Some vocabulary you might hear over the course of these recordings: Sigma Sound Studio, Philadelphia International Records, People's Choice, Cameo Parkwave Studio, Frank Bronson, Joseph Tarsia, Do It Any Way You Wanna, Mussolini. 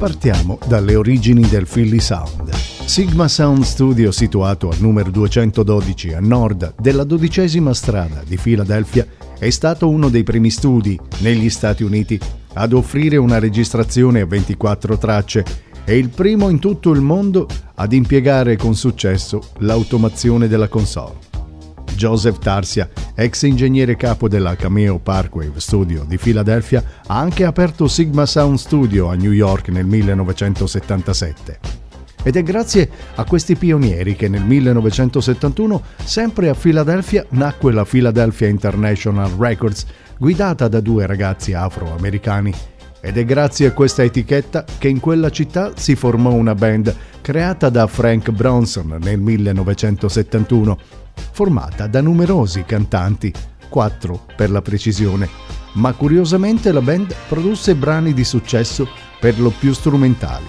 Partiamo dalle origini del Philly Sound. Sigma Sound Studio, situato al numero 212 a nord della 12ª strada di Philadelphia, è stato uno dei primi studi negli Stati Uniti ad offrire una registrazione a 24 tracce e il primo in tutto il mondo ad impiegare con successo l'automazione della console. Joseph Tarsia, ex ingegnere capo della Cameo Parkwave Studio di Philadelphia, ha anche aperto Sigma Sound Studio a New York nel 1977. Ed è grazie a questi pionieri che nel 1971, sempre a Philadelphia, nacque la Philadelphia International Records, guidata da due ragazzi afroamericani. Ed è grazie a questa etichetta che in quella città si formò una band creata da Frank Bronson nel 1971, formata da numerosi cantanti, 4 per la precisione, ma curiosamente la band produsse brani di successo per lo più strumentali.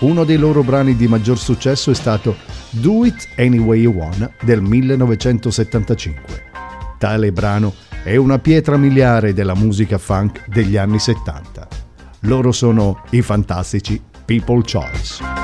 Uno dei loro brani di maggior successo è stato Do It Any Way You Wanna del 1975. Tale brano è una pietra miliare della musica funk degli anni 70. Loro sono i fantastici People's Choice.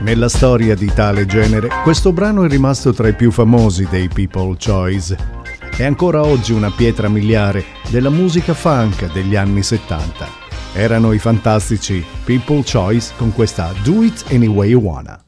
Nella storia di tale genere, questo brano è rimasto tra i più famosi dei People's Choice. È ancora oggi una pietra miliare della musica funk degli anni 70. Erano i fantastici People's Choice con questa Do It Any Way You Wanna.